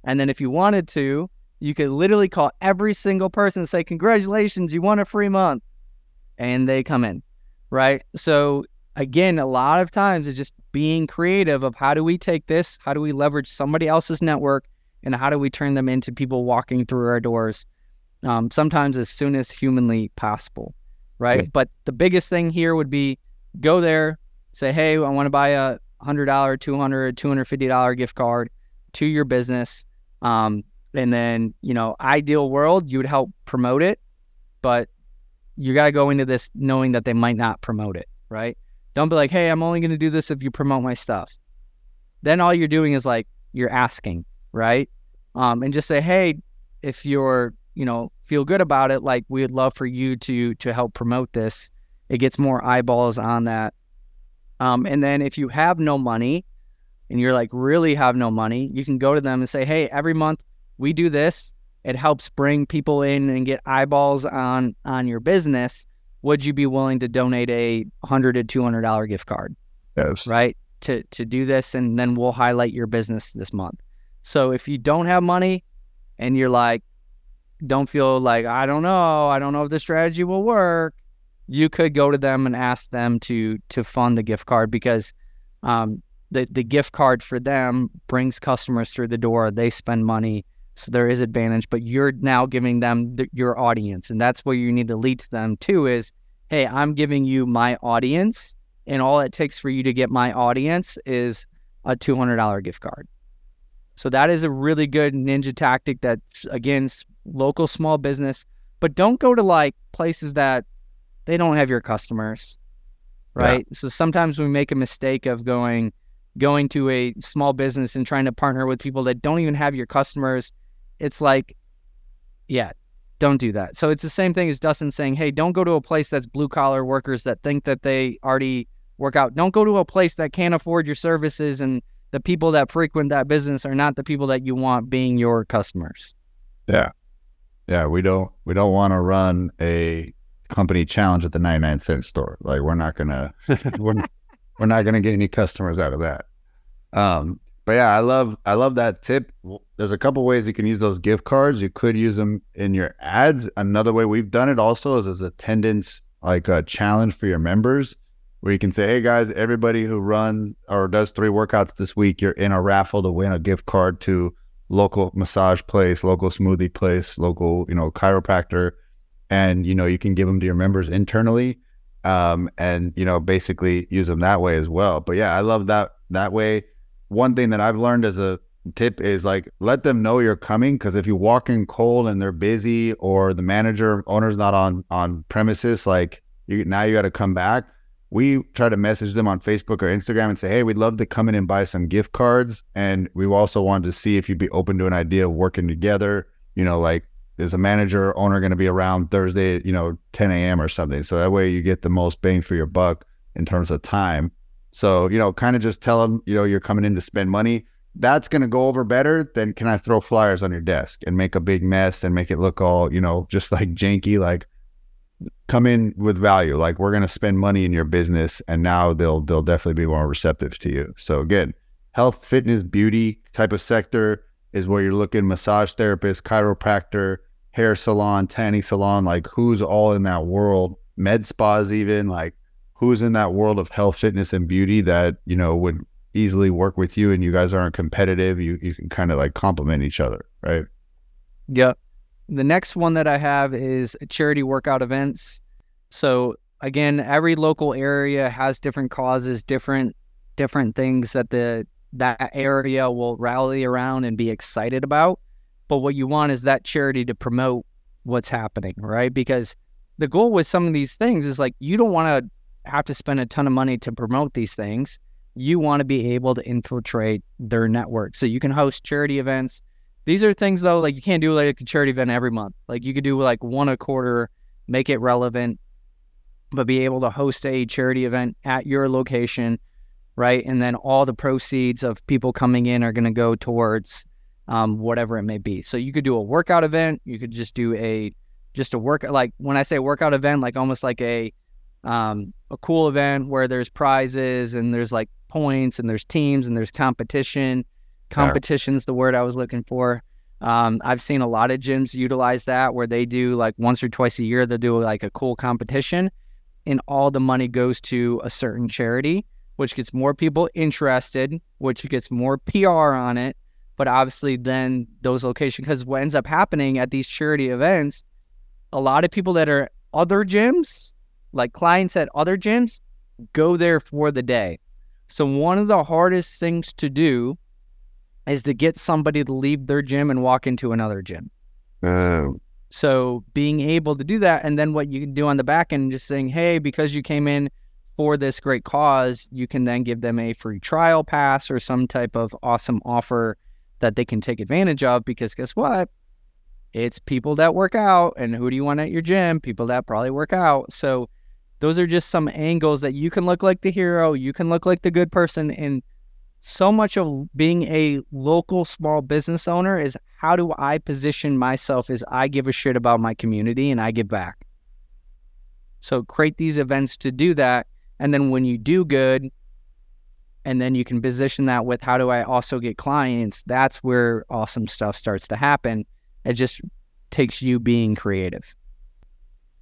And then if you wanted to, you could literally call every single person and say, congratulations, you won a free month. And they come in, right? So again, a lot of times it's just being creative of how do we take this, how do we leverage somebody else's network, and how do we turn them into people walking through our doors, sometimes as soon as humanly possible, right? But the biggest thing here would be go there, say, hey, I want to buy a $100, $200, $250 gift card to your business. And then, you know, ideal world, you would help promote it, but you got to go into this knowing that they might not promote it, right? Don't be like, hey, I'm only going to do this if you promote my stuff. Then all you're doing is like, you're asking, right? And just say, hey, if you're, you know, feel good about it, like we would love for you to help promote this. It gets more eyeballs on that. And then if you have no money and you're like, really have no money, you can go to them and say, hey, every month we do this. It helps bring people in and get eyeballs on your business. Would you be willing to donate a $100 to $200 gift card? Yes. Right? To do this, and then we'll highlight your business this month. So if you don't have money and you're like, don't feel like, I don't know if the strategy will work, you could go to them and ask them to fund the gift card, because the gift card for them brings customers through the door. They spend money. So there is advantage, but you're now giving them your audience. And that's where you need to lead to them too is, hey, I'm giving you my audience, and all it takes for you to get my audience is a $200 gift card. So that is a really good ninja tactic that, again, local small business, but don't go to like places that they don't have your customers, right? Yeah. So sometimes we make a mistake of going to a small business and trying to partner with people that don't even have your customers. It's like, yeah, don't do that. So it's the same thing as Dustin saying, hey, don't go to a place that's blue collar workers that think that they already work out. Don't go to a place that can't afford your services, and the people that frequent that business are not the people that you want being your customers. Yeah. Yeah. We don't want to run a company challenge at the 99-cent store. Like we're not gonna get any customers out of that. But yeah, I love that tip. There's a couple ways you can use those gift cards. You could use them in your ads. Another way we've done it also is as attendance, like a challenge for your members, where you can say, hey guys, everybody who runs or does 3 workouts this week, you're in a raffle to win a gift card to local massage place, local smoothie place, local, you know, chiropractor. And, you know, you can give them to your members internally, and, you know, basically use them that way as well. But yeah, I love that way. One thing that I've learned as a tip is like, let them know you're coming. Cause if you walk in cold and they're busy, or the manager owner's not on premises, like now you got to come back. We try to message them on Facebook or Instagram and say, hey, we'd love to come in and buy some gift cards. And we also wanted to see if you'd be open to an idea of working together, you know, like, is a manager owner going to be around Thursday at, you know, 10 a.m. or something? So that way you get the most bang for your buck in terms of time. So, you know, kind of just tell them, you know, you're coming in to spend money. That's going to go over better than can I throw flyers on your desk and make a big mess and make it look all, you know, just like janky, like come in with value. Like we're going to spend money in your business, and now they'll definitely be more receptive to you. So again, health, fitness, beauty type of sector is where you're looking massage therapist, chiropractor, hair salon, tanning salon, like who's all in that world, med spas even, like who's in that world of health, fitness, and beauty that, you know, would easily work with you, and you guys aren't competitive. You can kind of like complement each other, right? Yeah. The next one that I have is charity workout events. So again, every local area has different causes, different things that that area will rally around and be excited about. But what you want is that charity to promote what's happening, right? Because the goal with some of these things is like, you don't want to have to spend a ton of money to promote these things. You want to be able to infiltrate their network. So you can host charity events. These are things though, like you can't do like a charity event every month. Like you could do like one a quarter, make it relevant, but be able to host a charity event at your location, right? And then all the proceeds of people coming in are going to go towards whatever it may be. So you could do a workout event. You could just do a workout. Like when I say workout event, like almost like a cool event where there's prizes and there's like points and there's teams and there's competition. Competition's the word I was looking for. I've seen a lot of gyms utilize that, where they do like once or twice a year, they'll do like a cool competition. and all the money goes to a certain charity, which gets more people interested, which gets more PR on it. But obviously then those locations, because what ends up happening at these charity events, a lot of people that are other gyms, like clients at other gyms, go there for the day. So one of the hardest things to do is to get somebody to leave their gym and walk into another gym. So being able to do that, and then what you can do on the back end, just saying, hey, because you came in for this great cause, you can then give them a free trial pass or some type of awesome offer that they can take advantage of, because guess what? It's people that work out, and who do you want at your gym? People that probably work out. So those are just some angles that you can look like the hero, you can look like the good person. And so much of being a local small business owner is, how do I position myself as I give a shit about my community and I give back? So create these events to do that. And then when you do good, and then you can position that with, how do I also get clients? That's where awesome stuff starts to happen. It just takes you being creative.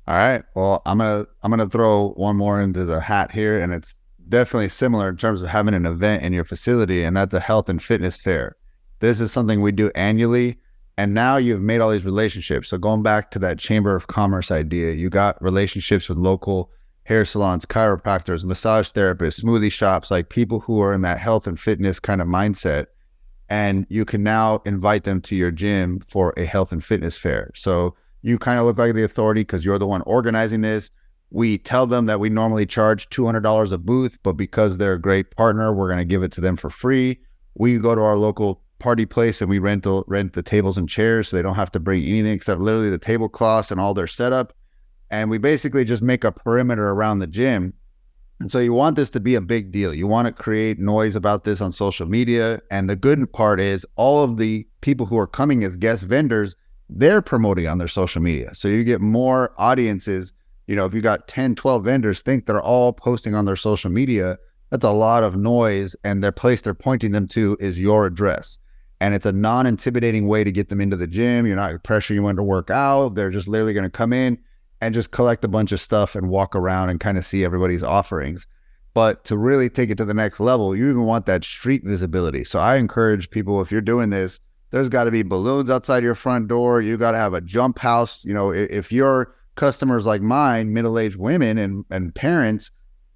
All right. Well, I'm gonna throw one more into the hat here, and it's definitely similar in terms of having an event in your facility, and that's a health and fitness fair. This is something we do annually, and now you've made all these relationships. So going back to that chamber of commerce idea, you got relationships with local hair salons, chiropractors, massage therapists, smoothie shops, like people who are in that health and fitness kind of mindset. And you can now invite them to your gym for a health and fitness fair. So you kind of look like the authority because you're the one organizing this. We tell them that we normally charge $200 a booth, but because they're a great partner, we're going to give it to them for free. We go to our local party place and we rent the tables and chairs, so they don't have to bring anything except literally the tablecloths and all their setup. And we basically just make a perimeter around the gym. And so you want this to be a big deal. You want to create noise about this on social media. And the good part is, all of the people who are coming as guest vendors, they're promoting on their social media. So you get more audiences. You know, if you got 10, 12 vendors, think they're all posting on their social media, that's a lot of noise. And their place they're pointing them to is your address. And it's a non-intimidating way to get them into the gym. You're not pressuring you to work out. They're just literally going to come in and just collect a bunch of stuff and walk around and kind of see everybody's offerings. But to really take it to the next level, you even want that street visibility. So I encourage people, if you're doing this, there's got to be balloons outside your front door. You got to have a jump house. You know, if you're customers like mine, middle-aged women and parents,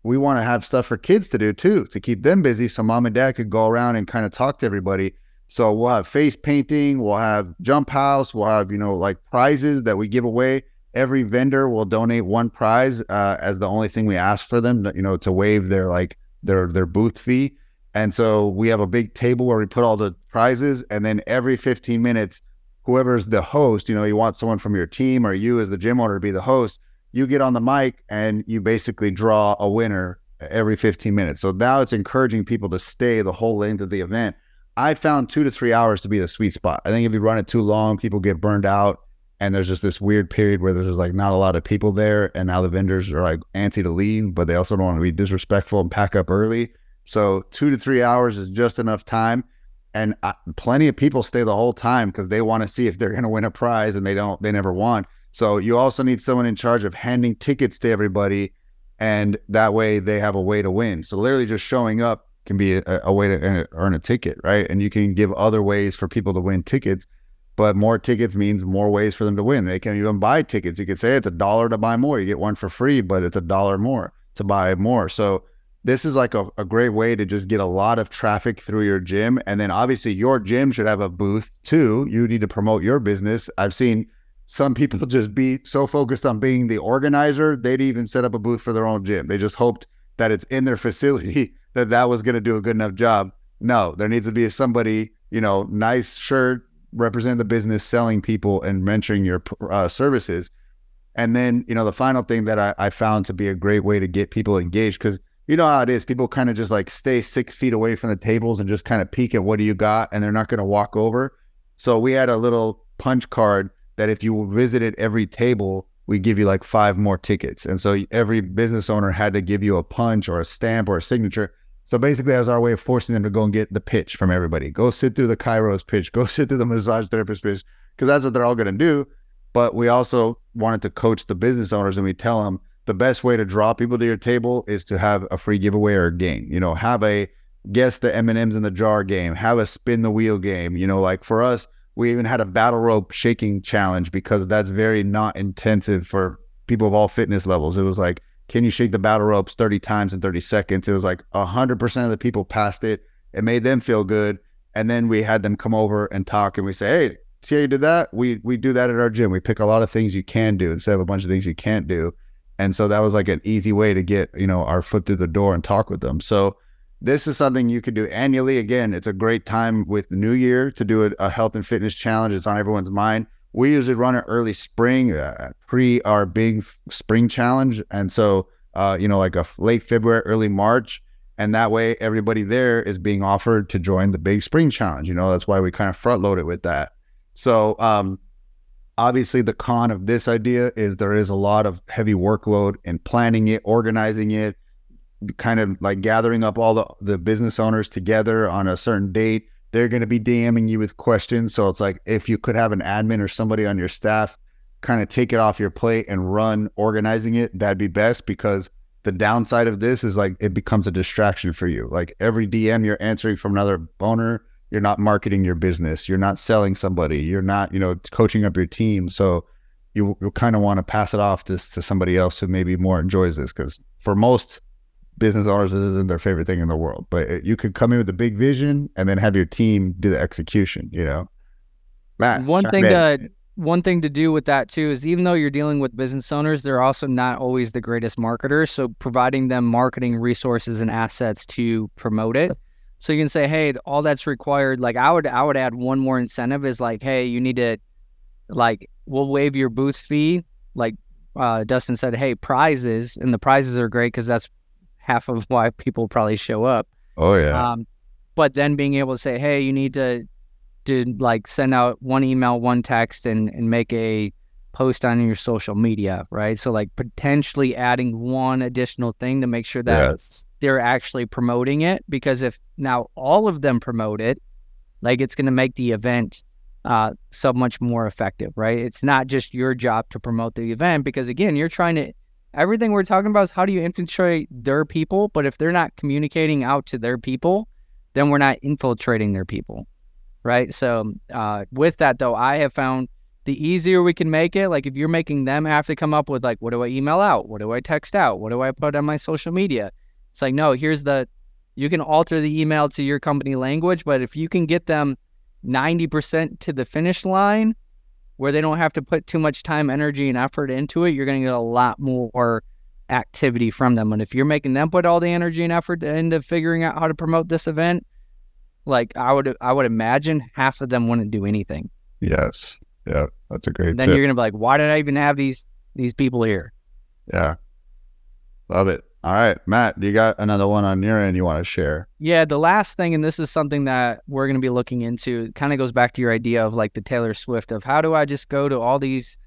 we want to have stuff for kids to do too, to keep them busy, so mom and dad could go around and kind of talk to everybody. So we'll have face painting, we'll have jump house, we'll have, you know, like prizes that we give away. Every vendor will donate one prize as the only thing we ask for them, you know, to waive their like their booth fee. And so we have a big table where we put all the prizes, and then every 15 minutes, whoever's the host, you know, you want someone from your team or you as the gym owner to be the host, you get on the mic and you basically draw a winner every 15 minutes. So now it's encouraging people to stay the whole length of the event. I found 2 to 3 hours to be the sweet spot. I think if you run it too long, people get burned out, and there's just this weird period where there's just like not a lot of people there, and now the vendors are like antsy to leave, but they also don't want to be disrespectful and pack up early. So 2 to 3 hours is just enough time. And plenty of people stay the whole time because they want to see if they're going to win a prize, and they never won. So you also need someone in charge of handing tickets to everybody, and that way they have a way to win. So literally just showing up can be a way to earn a ticket, right? And you can give other ways for people to win tickets, but more tickets means more ways for them to win. They can even buy tickets. You could say it's $1 to buy more. You get one for free, but it's $1 more to buy more. So this is like a great way to just get a lot of traffic through your gym. And then obviously your gym should have a booth too. You need to promote your business. I've seen some people just be so focused on being the organizer, they'd even set up a booth for their own gym. They just hoped that it's in their facility that was going to do a good enough job. No, there needs to be somebody, you know, nice shirt, represent the business, selling people and mentoring your services. And then, you know, the final thing that I found to be a great way to get people engaged, because you know how it is. People kind of just like stay 6 feet away from the tables and just kind of peek at what do you got, and they're not going to walk over. So we had a little punch card that if you visited every table, we give you like 5 more tickets. And so every business owner had to give you a punch or a stamp or a signature. So basically that was our way of forcing them to go and get the pitch from everybody. Go sit through the chiro's pitch, go sit through the massage therapist pitch, because that's what they're all going to do. But we also wanted to coach the business owners, and we tell them, the best way to draw people to your table is to have a free giveaway or a game. You know, have a guess the M&Ms in the jar game, have a spin the wheel game. You know, like for us, we even had a battle rope shaking challenge because that's very not intensive for people of all fitness levels. It was like, can you shake the battle ropes 30 times in 30 seconds? It was like 100% of the people passed it. It made them feel good. And then we had them come over and talk and we say, hey, see how you did that? We do that at our gym. We pick a lot of things you can do instead of a bunch of things you can't do. And so that was like an easy way to get, you know, our foot through the door and talk with them. So this is something you could do annually. Again, it's a great time with the new year to do a health and fitness challenge. It's on everyone's mind. We usually run an early spring, pre our big spring challenge. And so, you know, like a late February, early March. And that way everybody there is being offered to join the big spring challenge. You know, that's why we kind of front load it with that. So, obviously the con of this idea is there is a lot of heavy workload in planning it, organizing it, kind of like gathering up all the business owners together on a certain date. They're going to be DMing you with questions. So it's like, if you could have an admin or somebody on your staff kind of take it off your plate and run organizing it, that'd be best, because the downside of this is like, it becomes a distraction for you. Like every DM you're answering from another owner, you're not marketing your business. You're not selling somebody. You're not, you know, coaching up your team. So you kind of want to pass it off to somebody else who maybe more enjoys this, because for most business owners, this isn't their favorite thing in the world. But you could come in with a big vision and then have your team do the execution. You know, Matt. One thing to do with that too is, even though you're dealing with business owners, they're also not always the greatest marketers. So providing them marketing resources and assets to promote it. So you can say, hey, all that's required. Like I would add one more incentive is like, hey, you need to, like, we'll waive your booth fee. Like Dustin said, hey, prizes, and the prizes are great because that's half of why people probably show up. Oh yeah. But then being able to say, hey, you need to like send out one email, one text, and make a post on your social media, right? So like potentially adding one additional thing to make sure that they're actually promoting it, because if now all of them promote it, like it's going to make the event so much more effective, right? It's not just your job to promote the event, because again, you're trying to, everything we're talking about is how do you infiltrate their people, but if they're not communicating out to their people, then we're not infiltrating their people, right? So with that though, I have found the easier we can make it, like if you're making them have to come up with like, what do I email out? What do I text out? What do I put on my social media? It's like, no, here's the, you can alter the email to your company language, but if you can get them 90% to the finish line where they don't have to put too much time, energy, and effort into it, you're going to get a lot more activity from them. And if you're making them put all the energy and effort into figuring out how to promote this event, like I would imagine half of them wouldn't do anything. Yes. Yeah, that's a great tip. Then you're going to be like, why did I even have these people here? Yeah. Love it. All right, Matt, do you got another one on your end you want to share? Yeah, the last thing, and this is something that we're going to be looking into, kind of goes back to your idea of like the Taylor Swift of how do I just go to all these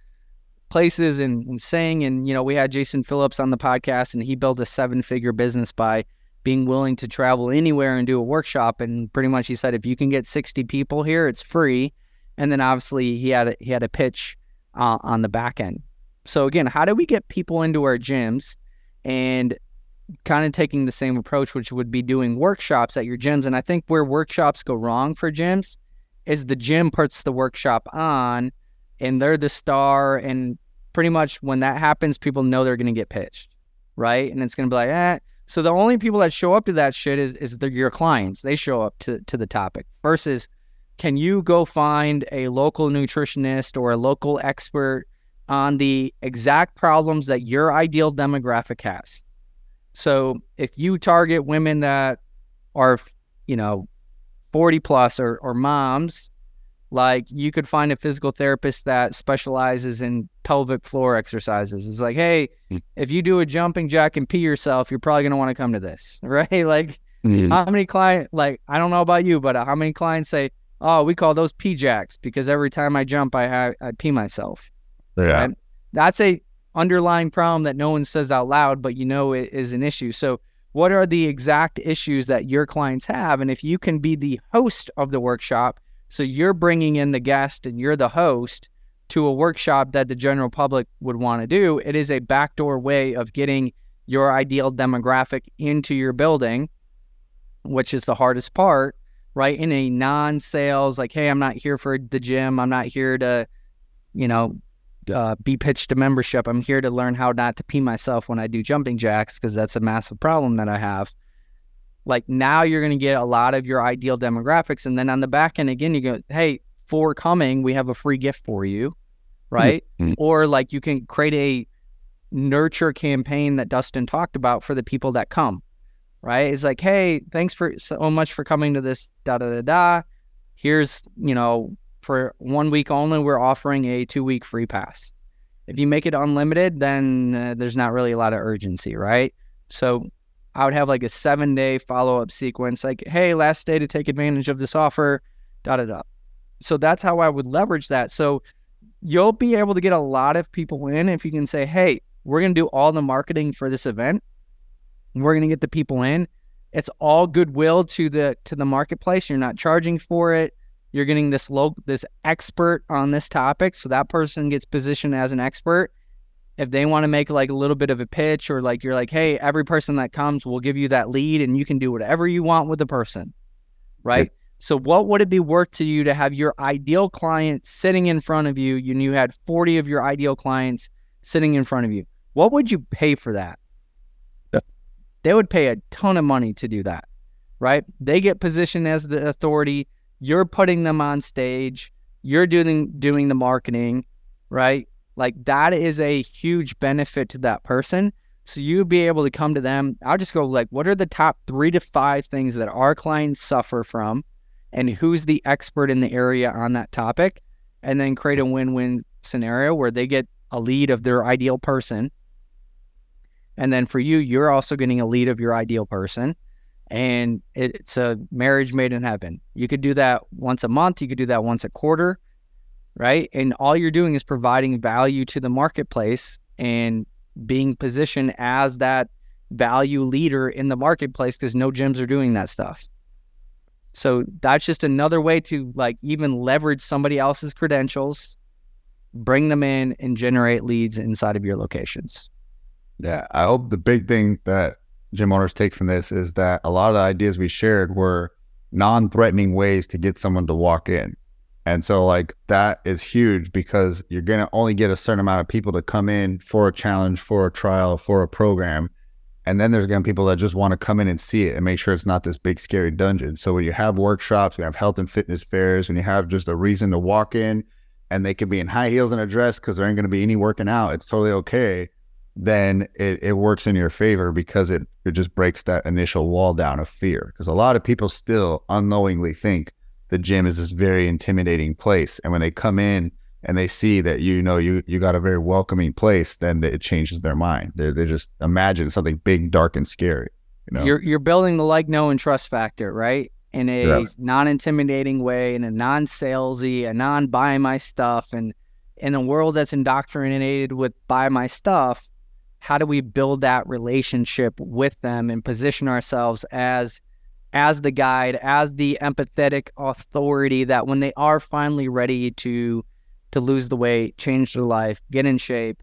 places and sing? And, you know, we had Jason Phillips on the podcast, and he built a 7-figure business by being willing to travel anywhere and do a workshop. And pretty much he said, if you can get 60 people here, it's free. And then obviously he had a pitch on the back end. So again, how do we get people into our gyms? And kind of taking the same approach, which would be doing workshops at your gyms. And I think where workshops go wrong for gyms is the gym puts the workshop on and they're the star. And pretty much when that happens, people know they're going to get pitched, right? And it's going to be like, eh. So the only people that show up to that shit is your clients. They show up to the topic versus, can you go find a local nutritionist or a local expert on the exact problems that your ideal demographic has? So if you target women that are, you know, 40 plus or moms, like you could find a physical therapist that specializes in pelvic floor exercises. It's like, hey, if you do a jumping jack and pee yourself, you're probably going to want to come to this, right? Like how many clients, like, I don't know about you, but how many clients say, oh, we call those pee jacks because every time I jump, I pee myself. Yeah. And that's a underlying problem that no one says out loud, but you know it is an issue. So what are the exact issues that your clients have? And if you can be the host of the workshop, so you're bringing in the guest and you're the host, to a workshop that the general public would want to do. It is a backdoor way of getting your ideal demographic into your building, which is the hardest part, right? In a non-sales, like, hey, I'm not here for the gym. I'm not here to, be pitched to membership. I'm here to learn how not to pee myself when I do jumping jacks, because that's a massive problem that I have. Like, now you're going to get a lot of your ideal demographics. And then on the back end, again, you go, hey, for coming, we have a free gift for you, right? Mm-hmm. Or like, you can create a nurture campaign that Dustin talked about for the people that come, right? It's like, hey, thanks so much for coming to this, da-da-da-da. Here's, for 1 week only, we're offering a 2-week free pass. If you make it unlimited, then there's not really a lot of urgency, right? So I would have like a 7-day follow-up sequence, like, hey, last day to take advantage of this offer, da-da-da. So that's how I would leverage that. So you'll be able to get a lot of people in if you can say, hey, we're going to do all the marketing for this event. We're going to get the people in. It's all goodwill to the marketplace. You're not charging for it. You're getting this expert on this topic. So that person gets positioned as an expert. If they want to make like a little bit of a pitch, or like, you're like, hey, every person that comes, we'll give you that lead and you can do whatever you want with the person, right? Yeah. So what would it be worth to you to have your ideal client sitting in front of you, and you had 40 of your ideal clients sitting in front of you? What would you pay for that? Yeah. They would pay a ton of money to do that, right? They get positioned as the authority. You're putting them on stage. You're doing the marketing, right? Like, that is a huge benefit to that person. So you'd be able to come to them. I'll just go like, what are the top 3 to 5 things that our clients suffer from? And who's the expert in the area on that topic, and then create a win-win scenario where they get a lead of their ideal person. And then for you, you're also getting a lead of your ideal person, and it's a marriage made in heaven. You could do that once a month. You could do that once a quarter, right? And all you're doing is providing value to the marketplace and being positioned as that value leader in the marketplace, because no gyms are doing that stuff. So that's just another way to like even leverage somebody else's credentials, bring them in, and generate leads inside of your locations. Yeah. I hope the big thing that gym owners take from this is that a lot of the ideas we shared were non-threatening ways to get someone to walk in. And so like, that is huge, because you're going to only get a certain amount of people to come in for a challenge, for a trial, for a program. And then there's going to be people that just want to come in and see it and make sure it's not this big, scary dungeon. So when you have workshops, we have health and fitness fairs, when you have just a reason to walk in, and they could be in high heels and a dress because there ain't going to be any working out, it's totally okay, then it works in your favor, because it just breaks that initial wall down of fear. Because a lot of people still unknowingly think the gym is this very intimidating place. And when they come in and they see that, you got a very welcoming place, then it changes their mind. They just imagine something big, dark, and scary. You're building the like, know, and trust factor, right? In a non-intimidating way, in a non-salesy, a non-buy my stuff. And in a world that's indoctrinated with buy my stuff, how do we build that relationship with them and position ourselves as the guide, as the empathetic authority that when they are finally ready to lose the weight, change their life, get in shape,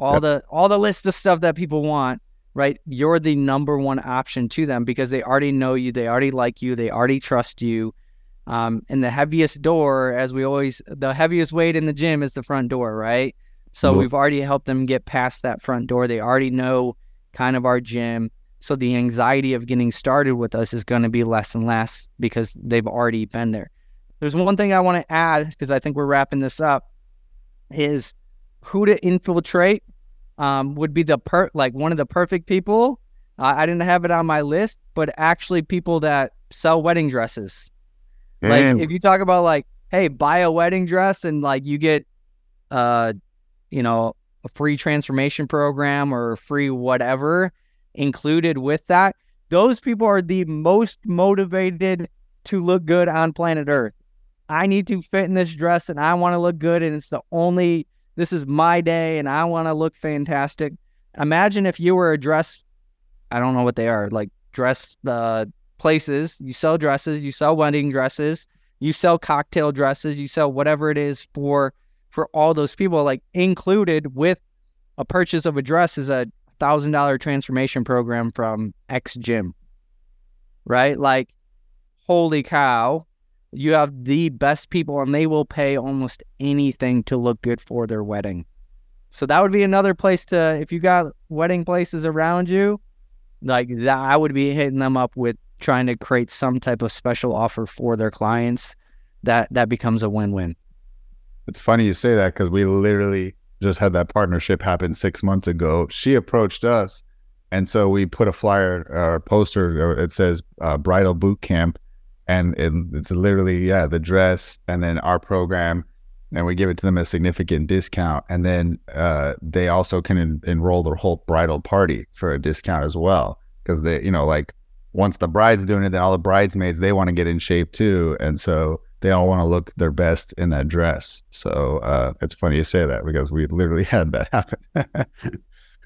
all the list of stuff that people want, right? You're the number one option to them, because they already know you, they already like you, they already trust you. And the heaviest door, the heaviest weight in the gym is the front door, right? So We've already helped them get past that front door. They already know kind of our gym. So the anxiety of getting started with us is going to be less and less, because they've already been there. There's one thing I want to add, because I think we're wrapping this up, is who to infiltrate would be one of the perfect people. I didn't have it on my list, but actually people that sell wedding dresses. Damn. Like, if you talk about like, hey, buy a wedding dress and like you get, a free transformation program or free whatever included with that, those people are the most motivated to look good on planet Earth. I need to fit in this dress and I want to look good, and this is my day and I want to look fantastic. Imagine if you were a dress, I don't know what they are, like dress places, you sell dresses, you sell wedding dresses, you sell cocktail dresses, you sell whatever it is for for all those people, like included with a purchase of a dress is a $1,000 transformation program from X Gym, right? Like, holy cow, you have the best people and they will pay almost anything to look good for their wedding. So that would be another place to, if you got wedding places around you, like that, I would be hitting them up with trying to create some type of special offer for their clients. That becomes a win-win. It's funny you say that because we literally just had that partnership happen 6 months ago. She approached us, and so we put a flyer or poster. It says bridal boot camp, and it's literally the dress and then our program, and we give it to them at a significant discount, and then they also can enroll their whole bridal party for a discount as well, because they, like, once the bride's doing it, then all the bridesmaids, they want to get in shape too, and so they all want to look their best in that dress. So it's funny you say that because we literally had that happen.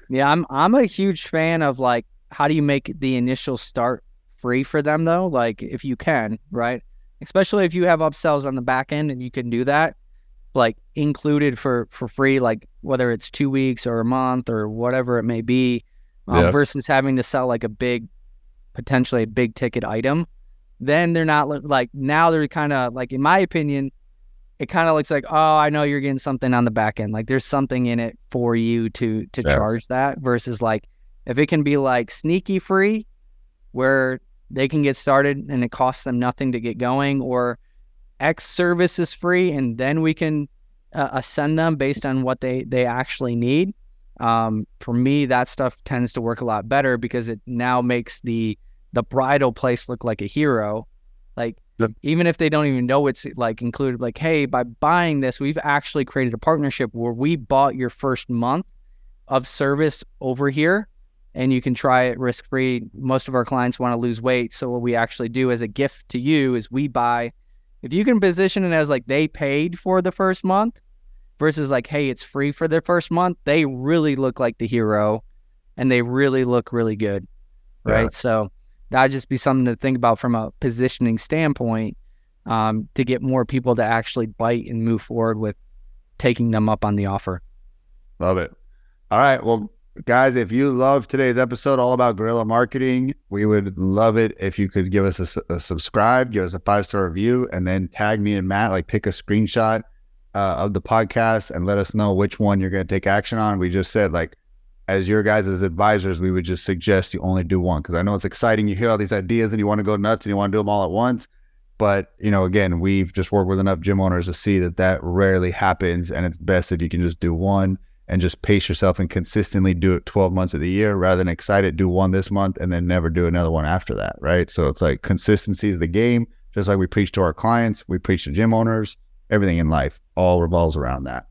Yeah, I'm a huge fan of, like, how do you make the initial start free for them though? Like, if you can, right? Especially if you have upsells on the back end and you can do that, like, included for free, like whether it's 2 weeks or a month or whatever it may be, versus having to sell like potentially a big ticket item. Then they're not like, now they're kind of like, in my opinion, it kind of looks like, oh, I know you're getting something on the back end. Like, there's something in it for you to charge that, versus like, if it can be like sneaky free where they can get started and it costs them nothing to get going, or X service is free and then we can ascend them based on what they actually need. For me, that stuff tends to work a lot better because it now makes the bridal place look like a hero. Like, even if they don't even know it's like included, like, hey, by buying this, we've actually created a partnership where we bought your first month of service over here and you can try it risk-free. Most of our clients want to lose weight. So what we actually do as a gift to you is we buy, if you can position it as like they paid for the first month versus like, hey, it's free for the first month, they really look like the hero and they really look really good. Right. Yeah. So that'd just be something to think about from a positioning standpoint, to get more people to actually bite and move forward with taking them up on the offer. Love it. All right. Well, guys, if you love today's episode all about guerrilla marketing, we would love it if you could give us a subscribe, give us a 5-star review, and then tag me and Matt, like, take a screenshot of the podcast and let us know which one you're going to take action on. We just said, like, as your guys as advisors, we would just suggest you only do one, because I know it's exciting. You hear all these ideas and you want to go nuts and you want to do them all at once. But, again, we've just worked with enough gym owners to see that rarely happens, and it's best if you can just do one and just pace yourself and consistently do it 12 months of the year, rather than excited, do one this month and then never do another one after that, right? So it's like consistency is the game, just like we preach to our clients, we preach to gym owners, everything in life all revolves around that.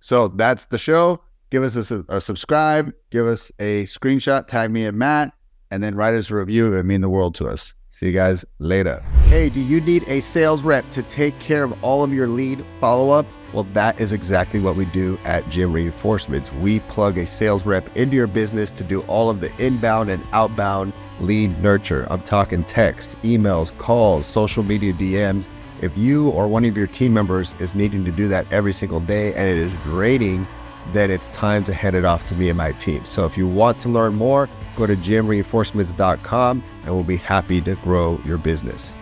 So that's the show. Give us a subscribe, give us a screenshot, tag me and Matt, and then write us a review. It would mean the world to us. See you guys later. Hey, do you need a sales rep to take care of all of your lead follow-up? Well, that is exactly what we do at Gym Reinforcements. We plug a sales rep into your business to do all of the inbound and outbound lead nurture. I'm talking text, emails, calls, social media DMs. If you or one of your team members is needing to do that every single day and it is draining, then it's time to hand it off to me and my team. So if you want to learn more, go to gymreinforcements.com and we'll be happy to grow your business.